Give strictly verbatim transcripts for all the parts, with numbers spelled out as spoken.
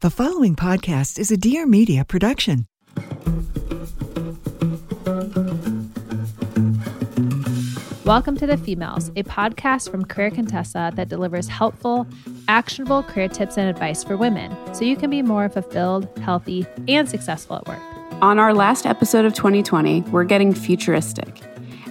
The following podcast is a Dear Media production. Welcome to The Females, a podcast from Career Contessa that delivers helpful, actionable career tips and advice for women so you can be more fulfilled, healthy, and successful at work. On our last episode of twenty twenty, we're getting futuristic,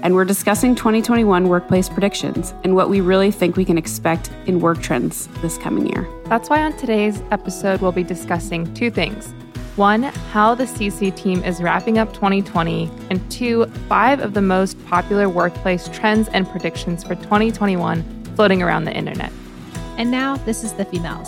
and we're discussing twenty twenty-one workplace predictions and what we really think we can expect in work trends this coming year. That's why on today's episode, we'll be discussing two things. One, how the C C team is wrapping up twenty twenty, and two, five of the most popular workplace trends and predictions for twenty twenty-one floating around the internet. And now, this is The Females.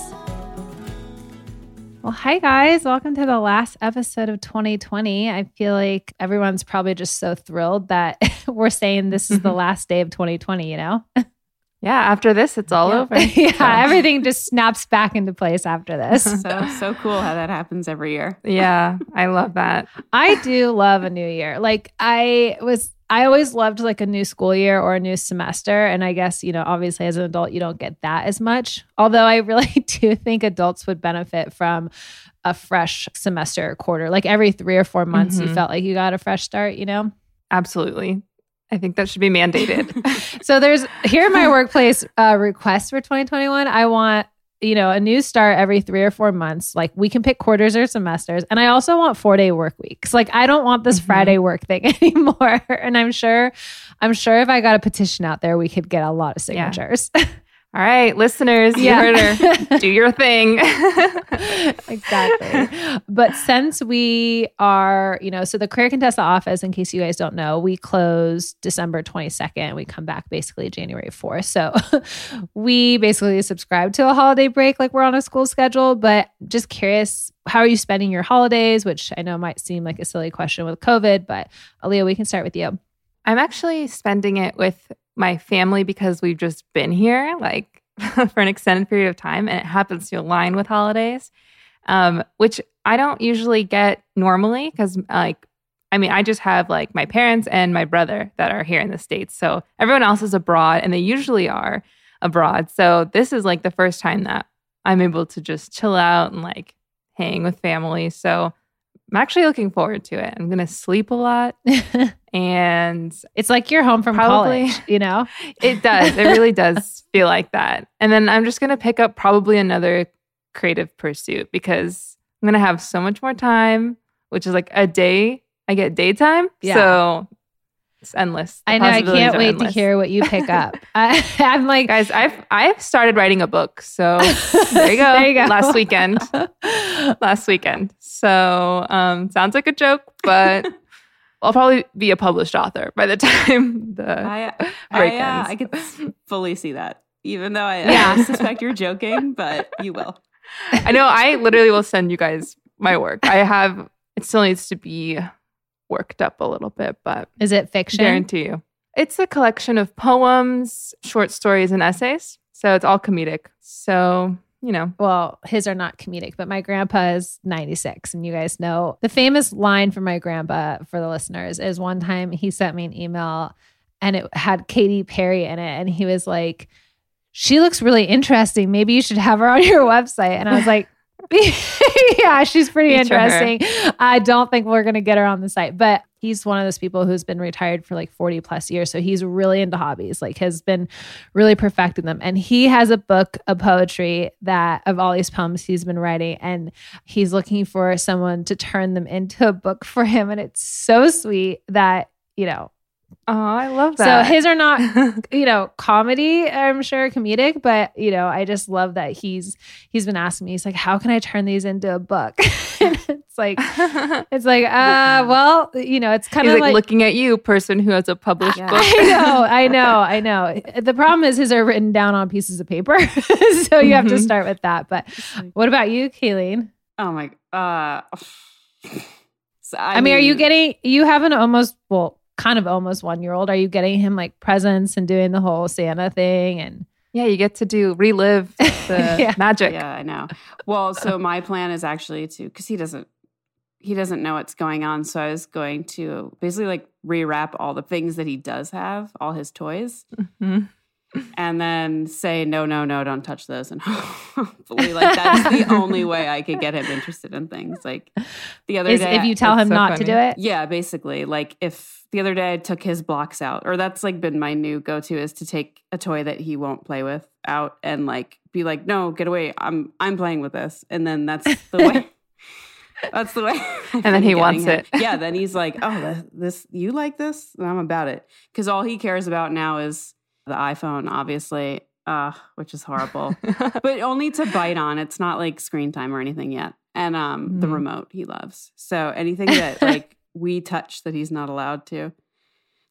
Well, hi guys. Welcome to the last episode of twenty twenty. I feel like everyone's probably just so thrilled that we're saying this is the last day of twenty twenty, you know? Yeah. After this, it's all yeah. over. yeah. So. Everything just snaps back into place after this. So, so cool how that happens every year. Yeah. I love that. I do love a new year. Like I was, I always loved like a new school year or a new semester. And I guess, you know, obviously as an adult, you don't get that as much. Although I really do think adults would benefit from a fresh semester or quarter. Like every three or four months, mm-hmm. you felt like you got a fresh start, you know? Absolutely. I think that should be mandated. So there's, here are my workplace uh, requests for twenty twenty-one. I want, you know, a new start every three or four months. Like we can pick quarters or semesters. And I also want four day work weeks. Like I don't want this mm-hmm. Friday work thing anymore. And I'm sure, I'm sure if I got a petition out there, we could get a lot of signatures. Yeah. All right, listeners, you yeah. heard her. Do your thing. Exactly. But since we are, you know, so the Career Contessa office, in case you guys don't know, we close December twenty-second. We come back basically January fourth. So we basically subscribe to a holiday break like we're on a school schedule, but just curious, how are you spending your holidays? Which I know might seem like a silly question with COVID, but Aaliyah, we can start with you. I'm actually spending it with my family because we've just been here like for an extended period of time and it happens to align with holidays, um, which I don't usually get normally because like, I mean, I just have like my parents and my brother that are here in the States. So everyone else is abroad and they usually are abroad. So this is like the first time that I'm able to just chill out and like hang with family. So I'm actually looking forward to it. I'm going to sleep a lot. And it's like you're home from probably, college, you know? It does. It really does feel like that. And then I'm just going to pick up probably another creative pursuit because I'm going to have so much more time, which is like a day. I get daytime. Yeah. So it's endless. The I know. I can't wait endless. to hear what you pick up. I, I'm like, guys, I've I've started writing a book. So there you go. There you go. Last weekend. Last weekend. So um, sounds like a joke, but I'll probably be a published author by the time the I, break I, uh, ends. I could fully see that, even though I, yeah. I suspect you're joking, but you will. I know. I literally will send you guys my work. I have. It still needs to be worked up a little bit, but is it fiction? Guarantee you. It's a collection of poems, short stories, and essays. So it's all comedic. So, you know. Well, his are not comedic, but my grandpa is ninety-six. And you guys know the famous line from my grandpa for the listeners is one time he sent me an email and it had Katy Perry in it. And he was like, she looks really interesting. Maybe you should have her on your website. And I was like, yeah, she's pretty Feature interesting. Her. I don't think we're going to get her on the site, but he's one of those people who's been retired for like forty plus years. So he's really into hobbies, like has been really perfecting them. And he has a book of poetry that of all these poems he's been writing, and he's looking for someone to turn them into a book for him. And it's so sweet that, you know, oh, I love that. So his are not, you know, comedy, I'm sure, comedic, but, you know, I just love that he's, he's been asking me, he's like, how can I turn these into a book? it's like, it's like, uh, well, you know, it's kind of like, like looking at you, person who has a published yeah. book. I know, I know, I know. The problem is his are written down on pieces of paper. So you have mm-hmm. to start with that. But what about you, Kayleen? Oh my, uh, so I, I mean, mean, are you getting, you have an almost, well, kind of almost one-year-old. Are you getting him like presents and doing the whole Santa thing? And yeah, you get to do relive the yeah. magic. Yeah, I know. Well, so my plan is actually to, because he doesn't, he doesn't know what's going on. So I was going to basically like rewrap all the things that he does have, all his toys, mm-hmm. and then say, no, no, no, don't touch those. And hopefully, like, that's the only way I could get him interested in things. Like the other is, day. If you tell him so not funny. to do it? Yeah, basically. Like if the other day I took his blocks out, or that's like been my new go-to, is to take a toy that he won't play with out and like be like, no, get away. I'm I'm playing with this. And then that's the way. That's the way. And then he wants him. it. Yeah, then he's like, oh, this, this you like this? And I'm about it. Because all he cares about now is the iPhone, obviously, uh, which is horrible, but only to bite on. It's not like screen time or anything yet. And um, mm. the remote he loves. So anything that like we touch that he's not allowed to.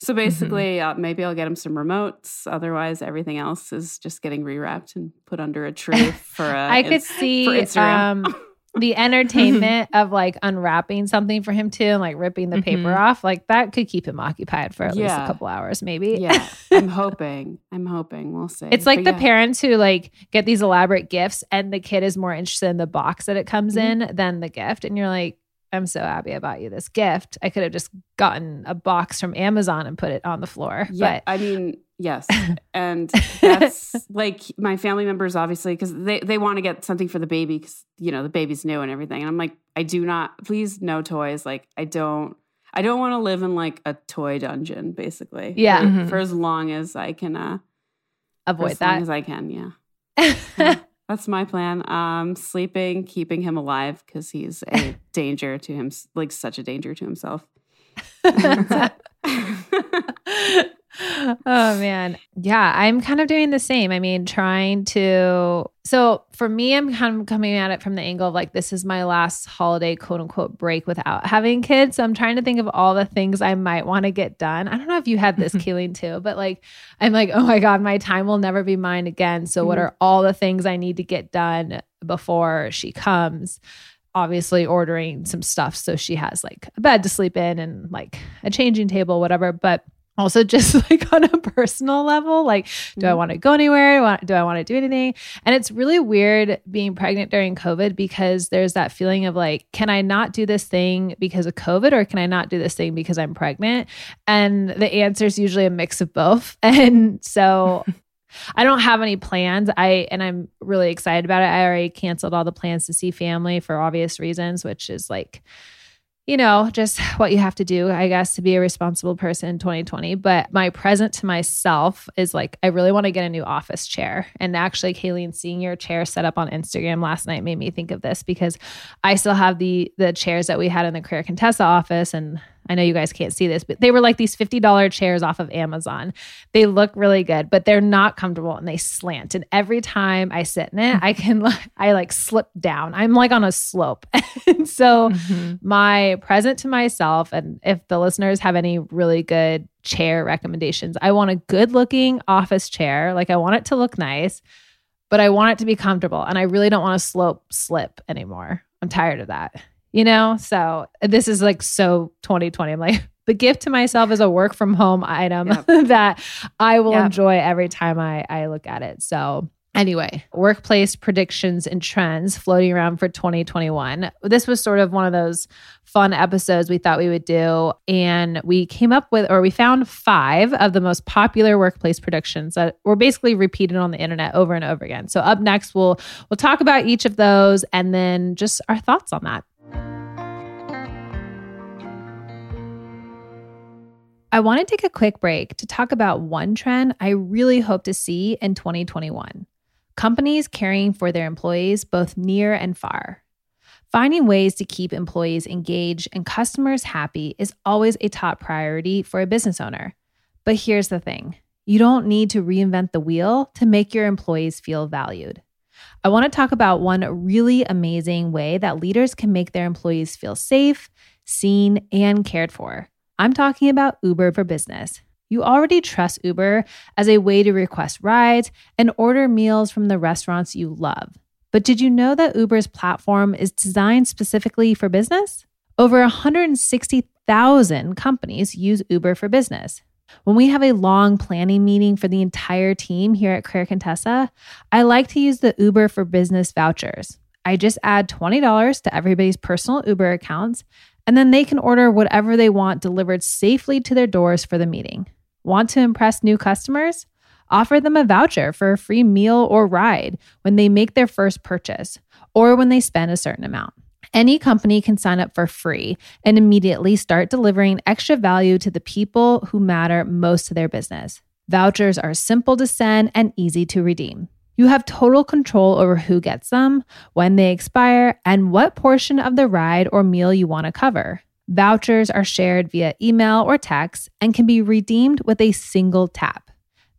So basically, mm-hmm. uh, maybe I'll get him some remotes. Otherwise, everything else is just getting rewrapped and put under a tree for a, I could in, see for Instagram. Um, the entertainment of like unwrapping something for him too, and like ripping the paper mm-hmm. off, like that could keep him occupied for at yeah. least a couple hours, maybe. Yeah, I'm hoping. I'm hoping. We'll see. It's like but the yeah. parents who like get these elaborate gifts, and the kid is more interested in the box that it comes mm-hmm. in than the gift. And you're like, I'm so happy I bought you this gift. I could have just gotten a box from Amazon and put it on the floor. Yeah, but I mean, yes. And that's like my family members, obviously, because they, they want to get something for the baby because, you know, the baby's new and everything. And I'm like, I do not, please no toys. Like, I don't, I don't want to live in like a toy dungeon, basically. Yeah. For, mm-hmm. for as long as I can. Uh, Avoid as that. As long as I can, yeah. yeah. That's my plan. Um, sleeping, keeping him alive because he's a danger to him, like such a danger to himself. Oh, man. Yeah, I'm kind of doing the same. I mean, trying to... So for me, I'm kind of coming at it from the angle of like, this is my last holiday, quote unquote, break without having kids. So I'm trying to think of all the things I might want to get done. I don't know if you had this, Kayleen, too, but like, I'm like, oh my God, my time will never be mine again. So mm-hmm. what are all the things I need to get done before she comes? Obviously ordering some stuff so she has like a bed to sleep in and like a changing table, whatever. But also just like on a personal level, like, do I want to go anywhere? Do I want to do anything? And it's really weird being pregnant during COVID because there's that feeling of like, can I not do this thing because of COVID, or can I not do this thing because I'm pregnant? And the answer is usually a mix of both. And so I don't have any plans. I and I'm really excited about it. I already canceled all the plans to see family for obvious reasons, which is like, you know, just what you have to do, I guess, to be a responsible person in twenty twenty. But my present to myself is like, I really want to get a new office chair. And actually, Kayleen, seeing your chair set up on Instagram last night made me think of this because I still have the the chairs that we had in the Career Contessa office. And I know you guys can't see this, but they were like these fifty dollars chairs off of Amazon. They look really good, but they're not comfortable and they slant. And every time I sit in it, I can, I like slip down. I'm like on a slope. And so mm-hmm. my present to myself, and if the listeners have any really good chair recommendations, I want a good looking office chair. Like I want it to look nice, but I want it to be comfortable. And I really don't want to slope slip anymore. I'm tired of that. You know, so this is like so twenty twenty. I'm like, the gift to myself is a work from home item yep. that I will yep. enjoy every time I, I look at it. So anyway, workplace predictions and trends floating around for twenty twenty-one. This was sort of one of those fun episodes we thought we would do. And we came up with, or we found five of the most popular workplace predictions that were basically repeated on the internet over and over again. So up next, we'll we'll talk about each of those and then just our thoughts on that. I want to take a quick break to talk about one trend I really hope to see in twenty twenty-one. Companies caring for their employees both near and far. Finding ways to keep employees engaged and customers happy is always a top priority for a business owner. But here's the thing. You don't need to reinvent the wheel to make your employees feel valued. I want to talk about one really amazing way that leaders can make their employees feel safe, seen, and cared for. I'm talking about Uber for Business. You already trust Uber as a way to request rides and order meals from the restaurants you love. But did you know that Uber's platform is designed specifically for business? Over one hundred sixty thousand companies use Uber for Business. When we have a long planning meeting for the entire team here at Career Contessa, I like to use the Uber for Business vouchers. I just add twenty dollars to everybody's personal Uber accounts, and then they can order whatever they want delivered safely to their doors for the meeting. Want to impress new customers? Offer them a voucher for a free meal or ride when they make their first purchase or when they spend a certain amount. Any company can sign up for free and immediately start delivering extra value to the people who matter most to their business. Vouchers are simple to send and easy to redeem. You have total control over who gets them, when they expire, and what portion of the ride or meal you want to cover. Vouchers are shared via email or text and can be redeemed with a single tap.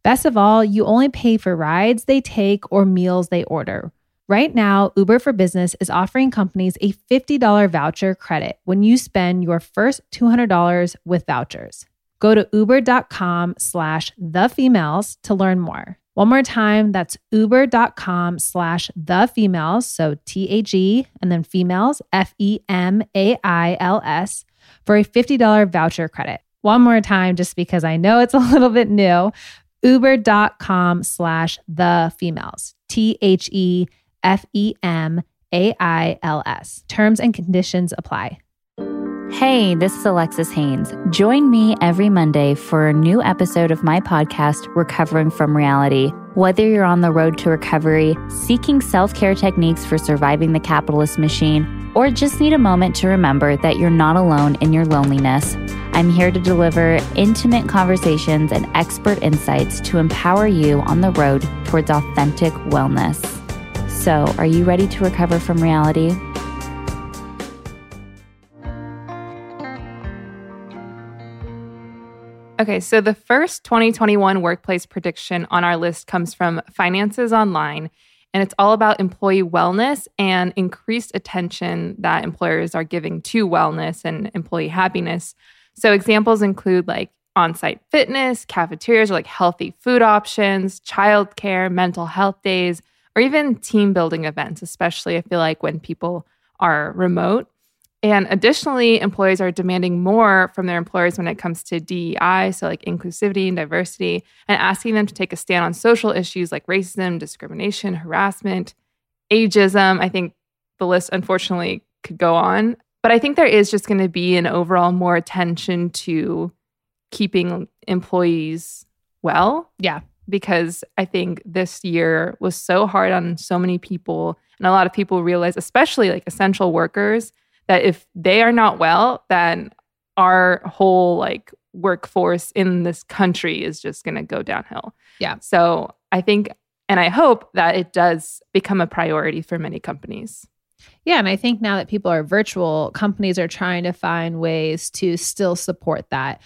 Best of all, you only pay for rides they take or meals they order. Right now, Uber for Business is offering companies a fifty dollars voucher credit when you spend your first two hundred dollars with vouchers. Go to uber.com slash the females to learn more. One more time, that's uber.com slash the females, so T A G, and then females, F E M A I L S, for a fifty dollars voucher credit. One more time, just because I know it's a little bit new, uber.com slash the females, T H E F E M A I L S. Terms and conditions apply. Hey, this is Alexis Haynes. Join me every Monday for a new episode of my podcast, Recovering From Reality. Whether you're on the road to recovery, seeking self-care techniques for surviving the capitalist machine, or just need a moment to remember that you're not alone in your loneliness, I'm here to deliver intimate conversations and expert insights to empower you on the road towards authentic wellness. So, are you ready to recover from reality? Okay, so the first twenty twenty-one workplace prediction on our list comes from Finances Online, and it's all about employee wellness and increased attention that employers are giving to wellness and employee happiness. So examples include like on-site fitness, cafeterias, or like healthy food options, childcare, mental health days, or even team building events, especially I feel like when people are remote. And additionally, employees are demanding more from their employers when it comes to D E I, so like inclusivity and diversity, and asking them to take a stand on social issues like racism, discrimination, harassment, ageism. I think the list, unfortunately, could go on. But I think there is just going to be an overall more attention to keeping employees well. Yeah. Because I think this year was so hard on so many people. And a lot of people realize, especially like essential workers, that if they are not well, then our whole like workforce in this country is just going to go downhill. Yeah. So I think, and I hope that it does become a priority for many companies. Yeah. And I think now that people are virtual, companies are trying to find ways to still support that.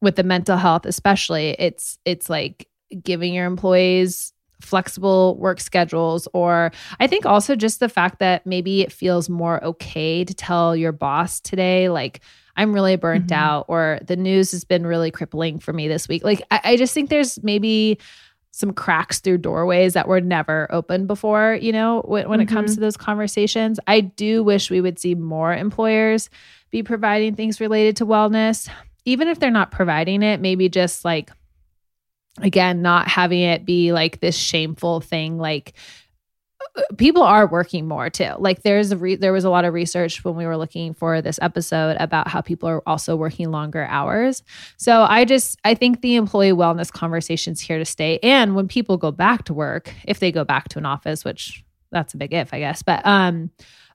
With the mental health, especially, it's, it's like giving your employees flexible work schedules, or I think also just the fact that maybe it feels more okay to tell your boss today, like, I'm really burnt mm-hmm. out, or the news has been really crippling for me this week. Like, I, I just think there's maybe some cracks through doorways that were never open before, you know, when, when mm-hmm. it comes to those conversations. I do wish we would see more employers be providing things related to wellness, even if they're not providing it, maybe just like, again, not having it be like this shameful thing. Like, people are working more too. Like there's a re- there was a lot of research when we were looking for this episode about how people are also working longer hours. So I just, I think the employee wellness conversation is here to stay. And when people go back to work, if they go back to an office, which that's a big if, I guess. But um,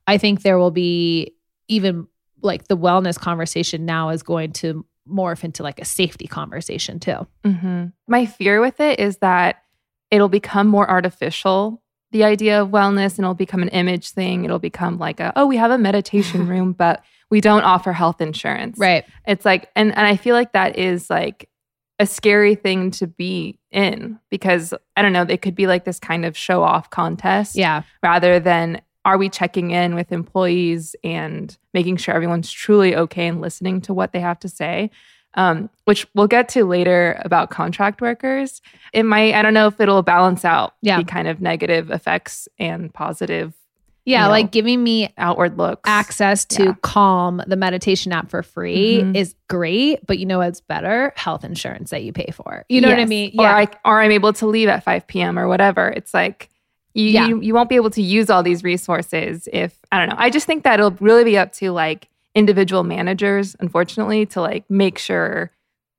I think there will be even like the wellness conversation now is going to morph into like a safety conversation too. Mm-hmm. My fear with it is that it'll become more artificial, the idea of wellness, and it'll become an image thing. It'll become like, a, oh, we have a meditation room, but we don't offer health insurance. Right. It's like, and, and I feel like that is like a scary thing to be in because, I don't know, it could be like this kind of show-off contest. Yeah. Rather than, are we checking in with employees and making sure everyone's truly okay and listening to what they have to say, um, which we'll get to later about contract workers. It might, I don't know if it'll balance out yeah. the kind of negative effects and positive. Yeah, you know, like giving me outward looks. Access to yeah. Calm, the meditation app for free mm-hmm. is great, but you know what's better? Health insurance that you pay for. You know yes. what I mean? Yeah. Or, I, or I'm able to leave at five p.m. or whatever. It's like, You, yeah. you you won't be able to use all these resources if, I don't know. I just think that it'll really be up to like individual managers, unfortunately, to like make sure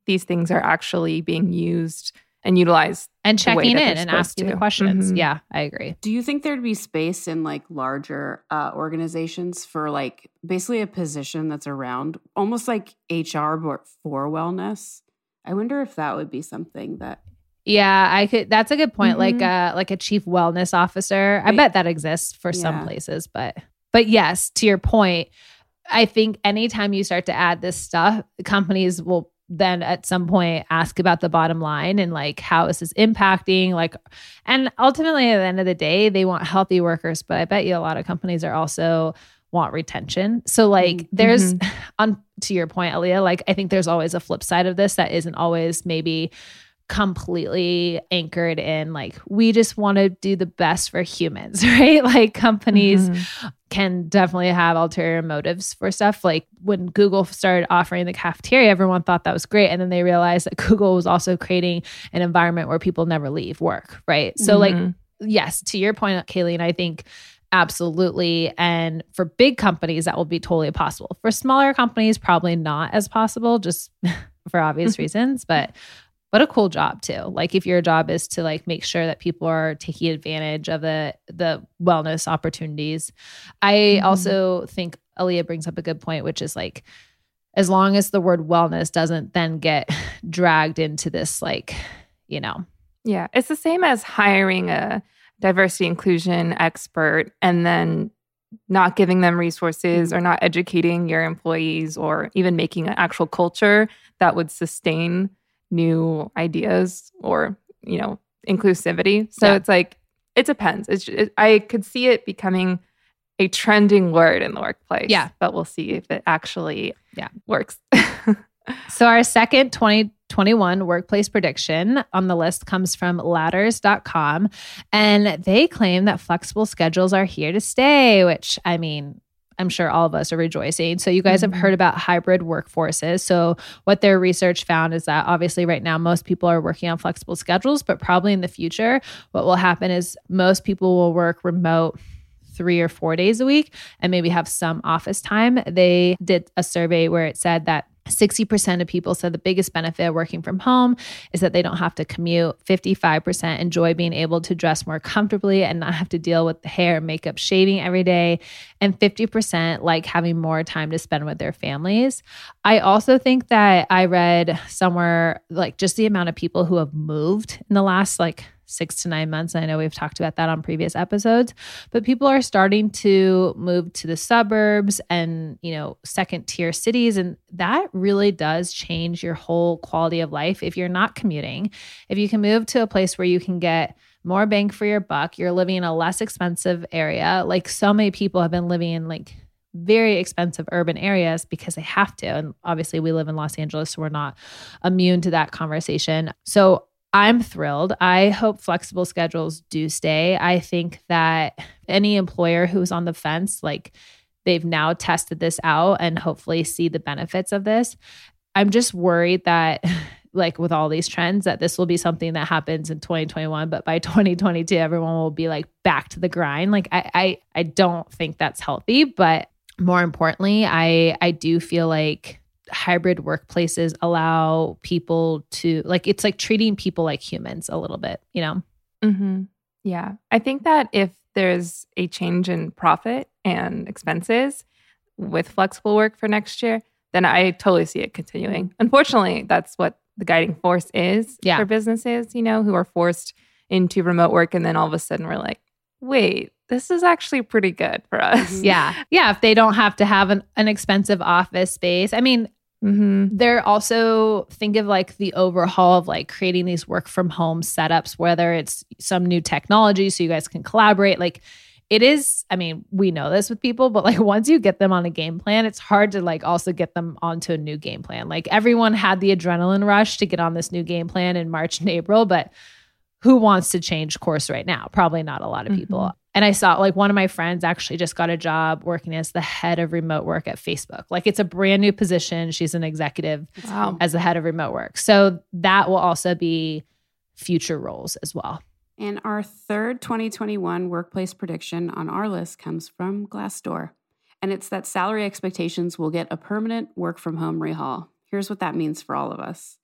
these things are actually being used and utilized. And checking in and asking the questions. Mm-hmm. Yeah, I agree. Do you think there'd be space in like larger uh, organizations for like basically a position that's around almost like H R but for wellness? I wonder if that would be something that... Yeah, I could. That's a good point. Mm-hmm. Like a like a chief wellness officer. Right. I bet that exists for yeah. some places, but but yes, to your point, I think anytime you start to add this stuff, companies will then at some point ask about the bottom line and like how is this impacting? Like, and ultimately at the end of the day, they want healthy workers, but I bet you a lot of companies are also want retention. So like mm-hmm. there's on to your point, Aaliyah, like I think there's always a flip side of this that isn't always maybe completely anchored in like, we just want to do the best for humans, right? Like companies mm-hmm. can definitely have ulterior motives for stuff. Like when Google started offering the cafeteria, everyone thought that was great. And then they realized that Google was also creating an environment where people never leave work, right? So mm-hmm. like, yes, to your point, Kayleen, I think absolutely. And for big companies, that will be totally possible. For smaller companies, probably not as possible, just for obvious reasons. But what a cool job too. Like if your job is to like make sure that people are taking advantage of the the wellness opportunities. I mm-hmm. also think Aaliyah brings up a good point, which is like, as long as the word wellness doesn't then get dragged into this, like, you know. Yeah. It's the same as hiring a diversity inclusion expert and then not giving them resources or not educating your employees or even making an actual culture that would sustain new ideas or, you know, inclusivity. So yeah. it's like, it depends. It's just, it, I could see it becoming a trending word in the workplace. Yeah. But we'll see if it actually yeah. works. So our second twenty twenty-one workplace prediction on the list comes from ladders dot com. And they claim that flexible schedules are here to stay, which, I mean... I'm sure all of us are rejoicing. So you guys mm-hmm. have heard about hybrid workforces. So what their research found is that obviously right now, most people are working on flexible schedules, but probably in the future, what will happen is most people will work remote three or four days a week and maybe have some office time. They did a survey where it said that sixty percent of people said the biggest benefit of working from home is that they don't have to commute. fifty-five percent enjoy being able to dress more comfortably and not have to deal with the hair, makeup, shaving every day. And fifty percent like having more time to spend with their families. I also think that I read somewhere like just the amount of people who have moved in the last like six to nine months. And I know we've talked about that on previous episodes, but people are starting to move to the suburbs and, you know, second tier cities. And that really does change your whole quality of life. If you're not commuting, if you can move to a place where you can get more bang for your buck, you're living in a less expensive area. Like so many people have been living in like very expensive urban areas because they have to. And obviously we live in Los Angeles, so we're not immune to that conversation. So I'm thrilled. I hope flexible schedules do stay. I think that any employer who's on the fence, like they've now tested this out and hopefully see the benefits of this. I'm just worried that like with all these trends that this will be something that happens in twenty twenty-one, but by twenty twenty-two, everyone will be like back to the grind. Like I, I, I don't think that's healthy, but more importantly, I, I do feel like hybrid workplaces allow people to like, it's like treating people like humans a little bit, you know? Mm-hmm. Yeah. I think that if there's a change in profit and expenses with flexible work for next year, then I totally see it continuing. Unfortunately, that's what the guiding force is yeah. for businesses, you know, who are forced into remote work. And then all of a sudden we're like, wait, this is actually pretty good for us. Yeah. Yeah. If they don't have to have an, an expensive office space. I mean, mm-hmm. they're also, think of like the overhaul of like creating these work from home setups, whether it's some new technology so you guys can collaborate. Like it is, I mean, we know this with people, but like once you get them on a game plan, it's hard to like also get them onto a new game plan. Like everyone had the adrenaline rush to get on this new game plan in March and April, but who wants to change course right now? Probably not a lot of people. Mm-hmm. And I saw like one of my friends actually just got a job working as the head of remote work at Facebook. Like it's a brand new position. She's an executive wow. as the head of remote work. So that will also be future roles as well. And our third twenty twenty-one workplace prediction on our list comes from Glassdoor. And it's that salary expectations will get a permanent work from home rehaul. Here's what that means for all of us.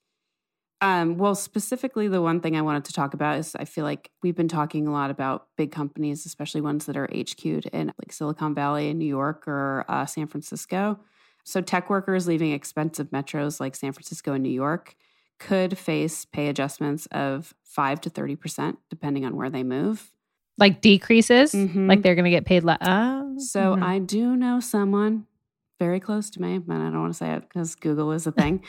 Um, well, specifically, the one thing I wanted to talk about is I feel like we've been talking a lot about big companies, especially ones that are H Q'd in like Silicon Valley in New York or uh, San Francisco. So tech workers leaving expensive metros like San Francisco and New York could face pay adjustments of five to thirty percent, depending on where they move. Like decreases? Mm-hmm. Like they're going to get paid less? Oh, so mm-hmm. I do know someone very close to me, but I don't want to say it because Google is a thing.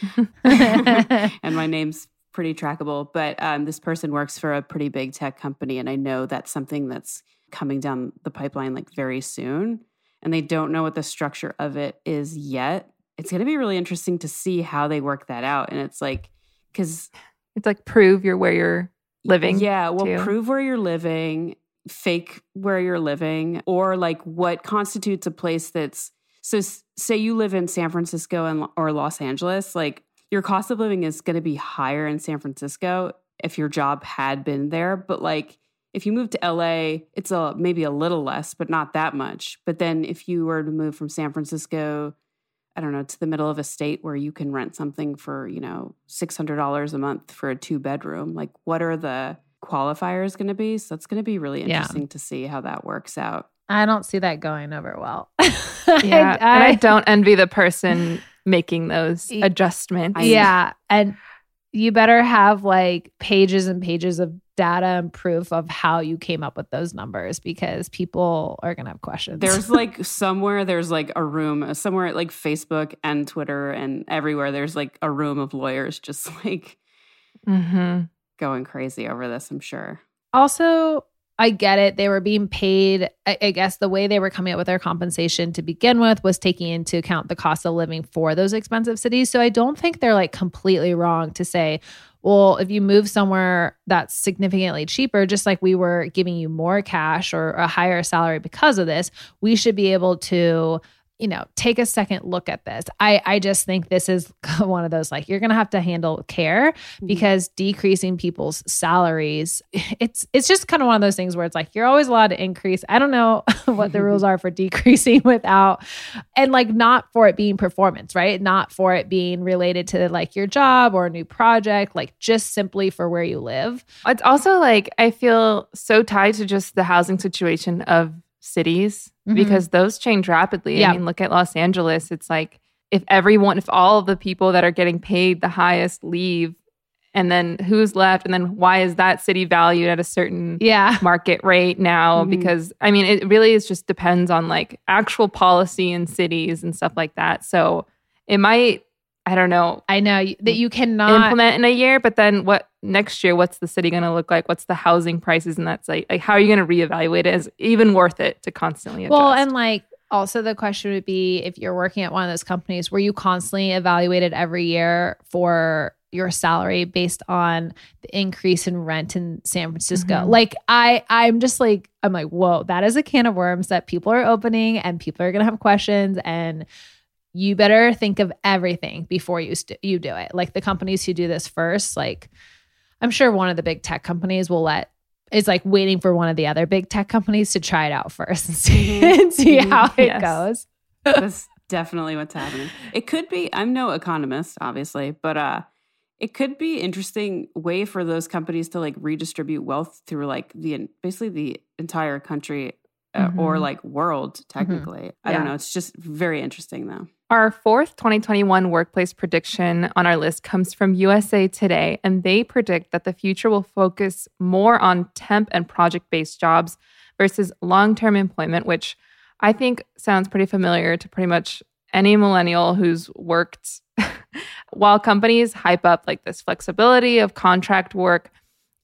And my name's pretty trackable. But um, this person works for a pretty big tech company. And I know that's something that's coming down the pipeline like very soon. And they don't know what the structure of it is yet. It's going to be really interesting to see how they work that out. And it's like, because it's like prove you're where you're living. Yeah. Well, too. prove where you're living, fake where you're living, or like what constitutes a place that's, so say you live in San Francisco and or Los Angeles, like your cost of living is going to be higher in San Francisco if your job had been there. But like if you move to L A, it's a, maybe a little less, but not that much. But then if you were to move from San Francisco, I don't know, to the middle of a state where you can rent something for, you know, six hundred dollars a month for a two bedroom, like what are the qualifiers going to be? So it's going to be really interesting yeah. to see how that works out. I don't see that going over well. Yeah, I, I, I don't envy the person making those adjustments. Yeah, and you better have like pages and pages of data and proof of how you came up with those numbers because people are going to have questions. There's like somewhere, there's like a room, somewhere at like Facebook and Twitter and everywhere, there's like a room of lawyers just like mm-hmm. going crazy over this, I'm sure. Also, I get it. They were being paid. I, I guess the way they were coming up with their compensation to begin with was taking into account the cost of living for those expensive cities. So I don't think they're like completely wrong to say, well, if you move somewhere that's significantly cheaper, just like we were giving you more cash or a higher salary because of this, we should be able to, you know, take a second look at this. I, I just think this is one of those, like, you're going to have to handle care because decreasing people's salaries, it's, it's just kind of one of those things where it's like, you're always allowed to increase. I don't know what the rules are for decreasing without, and like not for it being performance, right? Not for it being related to like your job or a new project, like just simply for where you live. It's also like, I feel so tied to just the housing situation of cities mm-hmm. because those change rapidly. Yeah. I mean, look at Los Angeles. It's like if everyone, if all of the people that are getting paid the highest leave, and then who's left, and then why is that city valued at a certain yeah. market rate now? Mm-hmm. Because I mean, it really is just depends on like actual policy in cities and stuff like that. So it might, I don't know. I know that you cannot implement in a year, but then what next year, what's the city going to look like? What's the housing prices? And that's like, like how are you going to reevaluate it? Is even worth it to constantly adjust? Well, and like also the question would be if you're working at one of those companies, were you constantly evaluated every year for your salary based on the increase in rent in San Francisco? Mm-hmm. Like I, I'm just like, I'm like, whoa, that is a can of worms that people are opening and people are going to have questions and you better think of everything before you st- you do it. Like the companies who do this first, like I'm sure one of the big tech companies will let, is like waiting for one of the other big tech companies to try it out first and see, mm-hmm. and see mm-hmm. how it yes. goes. That's definitely what's happening. It could be, I'm no economist, obviously, but uh, it could be interesting way for those companies to like redistribute wealth through like the, basically the entire country mm-hmm. or like world, technically. Mm-hmm. I yeah. don't know. It's just very interesting, though. Our fourth twenty twenty-one workplace prediction on our list comes from U S A Today, and they predict that the future will focus more on temp and project-based jobs versus long-term employment, which I think sounds pretty familiar to pretty much any millennial who's worked. While companies hype up like this flexibility of contract work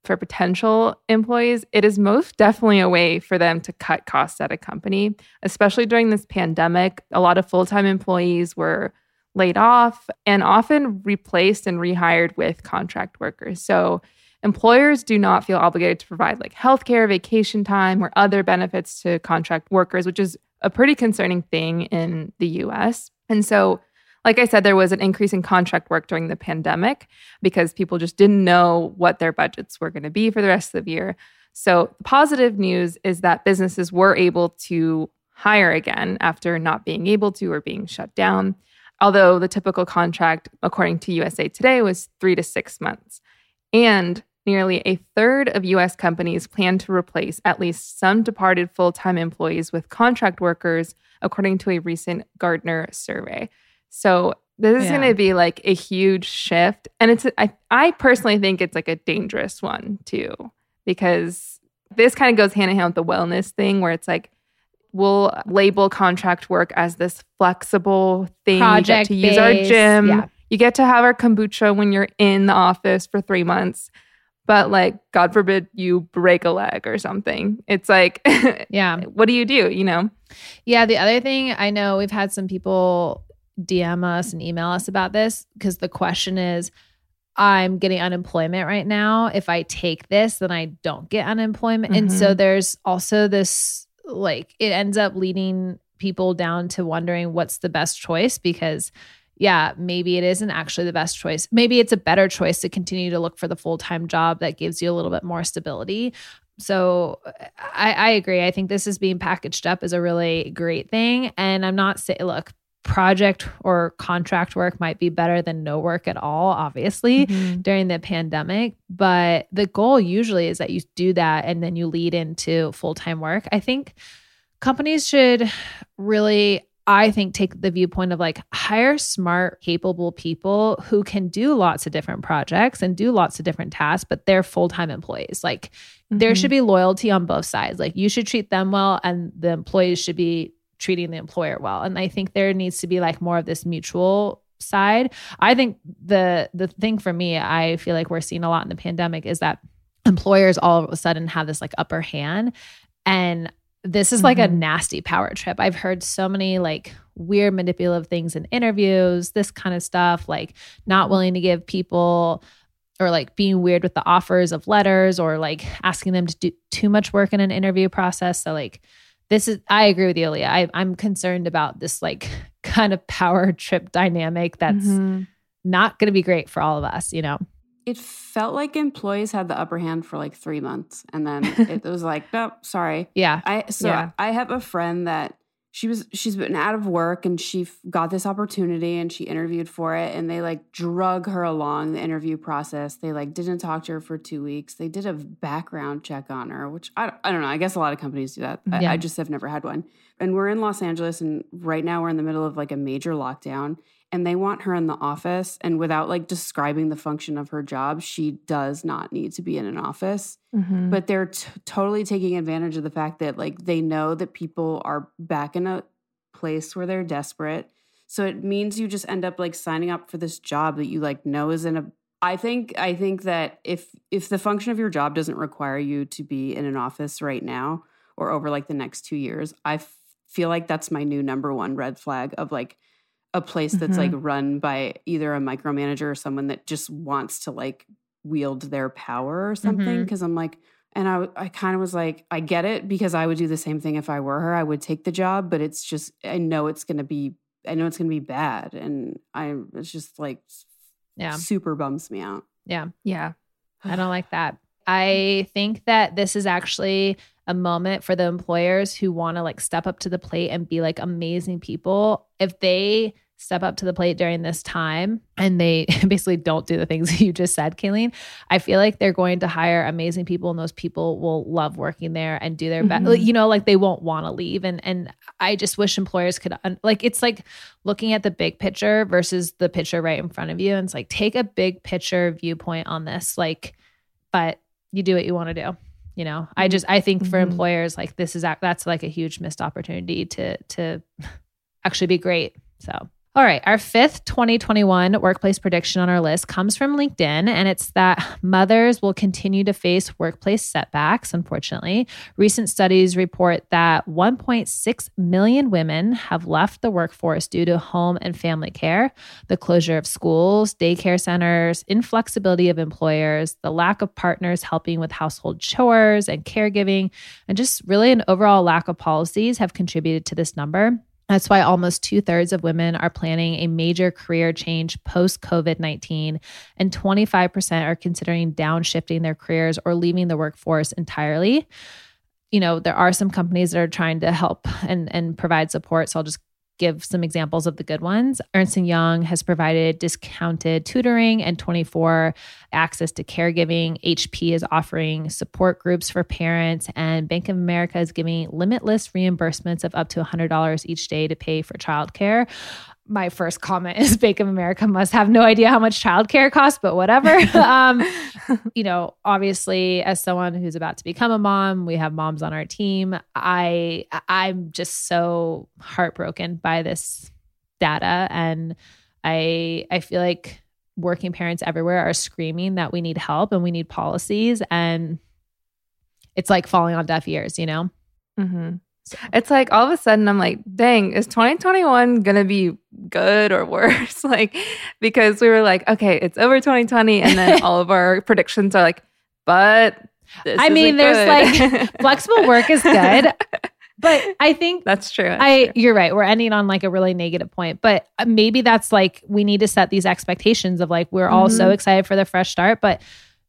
for potential employees, it is most definitely a way for them to cut costs at a company, especially during this pandemic. A lot of full-time employees were laid off and often replaced and rehired with contract workers. So employers do not feel obligated to provide like healthcare, vacation time, or other benefits to contract workers, which is a pretty concerning thing in the U S. And so, like I said, there was an increase in contract work during the pandemic because people just didn't know what their budgets were going to be for the rest of the year. So the positive news is that businesses were able to hire again after not being able to or being shut down, although the typical contract, according to U S A Today, was three to six months. And nearly a third of U S companies plan to replace at least some departed full-time employees with contract workers, according to a recent Gartner survey. So this is yeah. going to be like a huge shift. And it's I, I personally think it's like a dangerous one too, because this kind of goes hand in hand with the wellness thing where it's like, we'll label contract work as this flexible thing. Project you get to based. Use our gym. Yeah. You get to have our kombucha when you're in the office for three months. But like, God forbid you break a leg or something. It's like, yeah, what do you do, you know? Yeah, the other thing, I know we've had some people D M us and email us about this because the question is, I'm getting unemployment right now. If I take this, then I don't get unemployment. Mm-hmm. And so there's also this, like, it ends up leading people down to wondering what's the best choice because, yeah, maybe it isn't actually the best choice. Maybe it's a better choice to continue to look for the full-time job that gives you a little bit more stability. So I, I agree. I think this is being packaged up as a really great thing. And I'm not saying, look, project or contract work might be better than no work at all, obviously, mm-hmm. during the pandemic. But the goal usually is that you do that and then you lead into full-time work. I think companies should really, I think, take the viewpoint of like, hire smart, capable people who can do lots of different projects and do lots of different tasks, but they're full-time employees. Like mm-hmm. there should be loyalty on both sides. Like you should treat them well and the employees should be treating the employer well. And I think there needs to be like more of this mutual side. I think the the thing for me, I feel like we're seeing a lot in the pandemic is that employers all of a sudden have this like upper hand. And this is like mm-hmm. a nasty power trip. I've heard so many like weird manipulative things in interviews, this kind of stuff, like not willing to give people or like being weird with the offers of letters or like asking them to do too much work in an interview process. So like, this is, I agree with you, Leah. I, I'm concerned about this like kind of power trip dynamic that's mm-hmm. not going to be great for all of us, you know? It felt like employees had the upper hand for like three months and then it was like, nope, sorry. Yeah. I So yeah. I have a friend that she was, she's been out of work and she f- got this opportunity and she interviewed for it and they like drug her along the interview process. They like didn't talk to her for two weeks. They did a background check on her, which I, I don't know. I guess a lot of companies do that. I, yeah. I just have never had one. And we're in Los Angeles and right now we're in the middle of like a major lockdown and they want her in the office. And without like describing the function of her job, she does not need to be in an office. Mm-hmm. But they're t- totally taking advantage of the fact that like they know that people are back in a place where they're desperate. So it means you just end up like signing up for this job that you like know is in a, I think, I think that if, if the function of your job doesn't require you to be in an office right now or over like the next two years, I f- feel like that's my new number one red flag of like a place that's mm-hmm. like run by either a micromanager or someone that just wants to like wield their power or something. Mm-hmm. Cause I'm like, and I, I kind of was like, I get it because I would do the same thing if I were her, I would take the job, but it's just, I know it's going to be, I know it's going to be bad. And I, it's just like, yeah, super bums me out. Yeah. Yeah. I don't like that. I think that this is actually a moment for the employers who want to like step up to the plate and be like amazing people. If they step up to the plate during this time and they basically don't do the things you just said, Kayleen, I feel like they're going to hire amazing people and those people will love working there and do their mm-hmm. best. You know, like they won't want to leave. And and I just wish employers could, like, it's like looking at the big picture versus the picture right in front of you. And it's like, take a big picture viewpoint on this, like, but you do what you want to do. You know, mm-hmm. I just, I think for mm-hmm. employers, like this is, that's like a huge missed opportunity to, to actually be great. So. All right. Our fifth twenty twenty-one workplace prediction on our list comes from LinkedIn, and it's that mothers will continue to face workplace setbacks, unfortunately. Recent studies report that one point six million women have left the workforce due to home and family care, the closure of schools, daycare centers, inflexibility of employers, the lack of partners helping with household chores and caregiving, and just really an overall lack of policies have contributed to this number. That's why almost two thirds of women are planning a major career change post COVID nineteen, and twenty-five percent are considering downshifting their careers or leaving the workforce entirely. You know, there are some companies that are trying to help and, and provide support. So I'll just give some examples of the good ones. Ernst and Young has provided discounted tutoring and twenty-four access to caregiving. H P is offering support groups for parents, and Bank of America is giving limitless reimbursements of up to one hundred dollars each day to pay for childcare. My first comment is Bank of America must have no idea how much childcare costs, but whatever. um, you know, obviously, as someone who's about to become a mom, we have moms on our team. I I'm just so heartbroken by this data, and I I feel like working parents everywhere are screaming that we need help and we need policies, and it's like falling on deaf ears, you know. Mm-hmm. It's like all of a sudden I'm like, dang, is twenty twenty-one going to be good or worse? Like, because we were like, okay, it's over twenty twenty. And then all of our predictions are like, but this I mean, there's good. Like flexible work is good. But I think that's true. That's I true. You're right. We're ending on like a really negative point, but maybe that's like, we need to set these expectations of like, we're mm-hmm. all so excited for the fresh start, but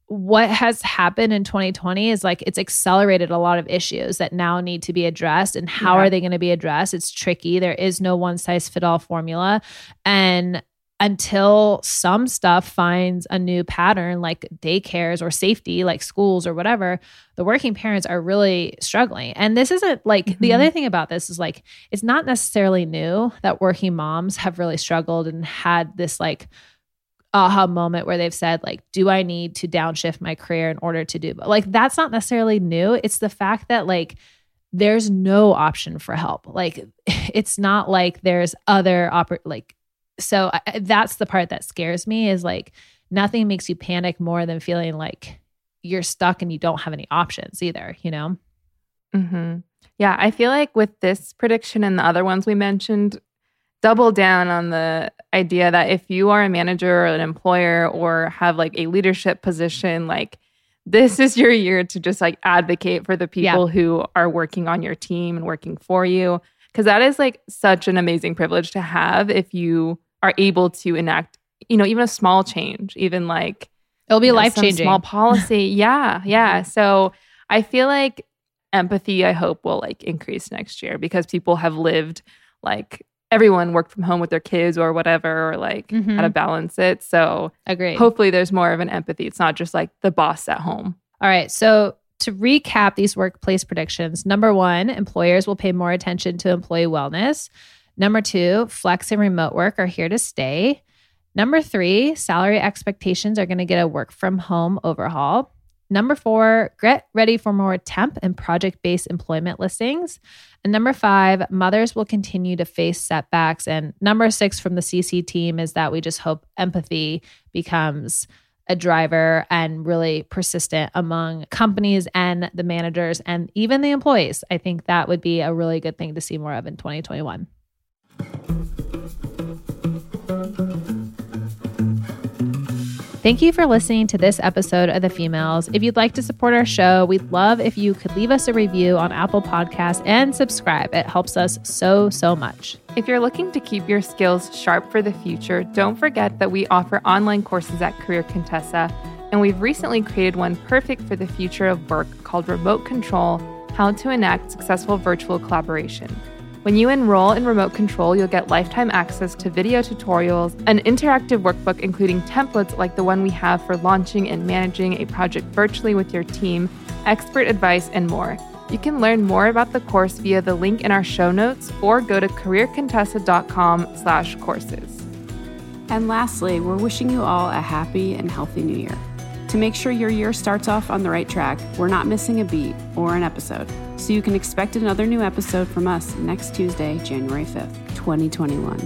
what has happened in twenty twenty is like it's accelerated a lot of issues that now need to be addressed. And how yeah. are they going to be addressed? It's tricky. There is no one size fit all formula. And until some stuff finds a new pattern, like daycares or safety, like schools or whatever, the working parents are really struggling. And this isn't like mm-hmm. the other thing about this is like it's not necessarily new that working moms have really struggled and had this like aha moment where they've said like, do I need to downshift my career in order to do, but like, that's not necessarily new. It's the fact that like, there's no option for help. Like, it's not like there's other, oper- like, so I, that's the part that scares me is like, nothing makes you panic more than feeling like you're stuck and you don't have any options either, you know? Mm-hmm. Yeah. I feel like with this prediction and the other ones we mentioned, double down on the idea that if you are a manager or an employer or have like a leadership position, like this is your year to just like advocate for the people yeah. who are working on your team and working for you. Cause that is like such an amazing privilege to have if you are able to enact, you know, even a small change, even like it'll be life changing, small policy. yeah. Yeah. So I feel like empathy, I hope will like increase next year because people have lived like, everyone worked from home with their kids or whatever, or like mm-hmm. how to balance it. So Agreed. Hopefully there's more of an empathy. It's not just like the boss at home. All right. So to recap these workplace predictions, number one, employers will pay more attention to employee wellness. Number two, flex and remote work are here to stay. Number three, salary expectations are going to get a work from home overhaul. Number four, get ready for more temp and project-based employment listings. And number five, mothers will continue to face setbacks. And number six from the C C team is that we just hope empathy becomes a driver and really persistent among companies and the managers and even the employees. I think that would be a really good thing to see more of in twenty twenty-one. Thank you for listening to this episode of The Females. If you'd like to support our show, we'd love if you could leave us a review on Apple Podcasts and subscribe. It helps us so, so much. If you're looking to keep your skills sharp for the future, don't forget that we offer online courses at Career Contessa, and we've recently created one perfect for the future of work called Remote Control, How to Enact Successful Virtual Collaboration. When you enroll in Remote Control, you'll get lifetime access to video tutorials, an interactive workbook including templates like the one we have for launching and managing a project virtually with your team, expert advice, and more. You can learn more about the course via the link in our show notes or go to career contessa dot com slash courses. And lastly, we're wishing you all a happy and healthy new year. To make sure your year starts off on the right track, we're not missing a beat or an episode, so you can expect another new episode from us next Tuesday, January fifth, twenty twenty-one.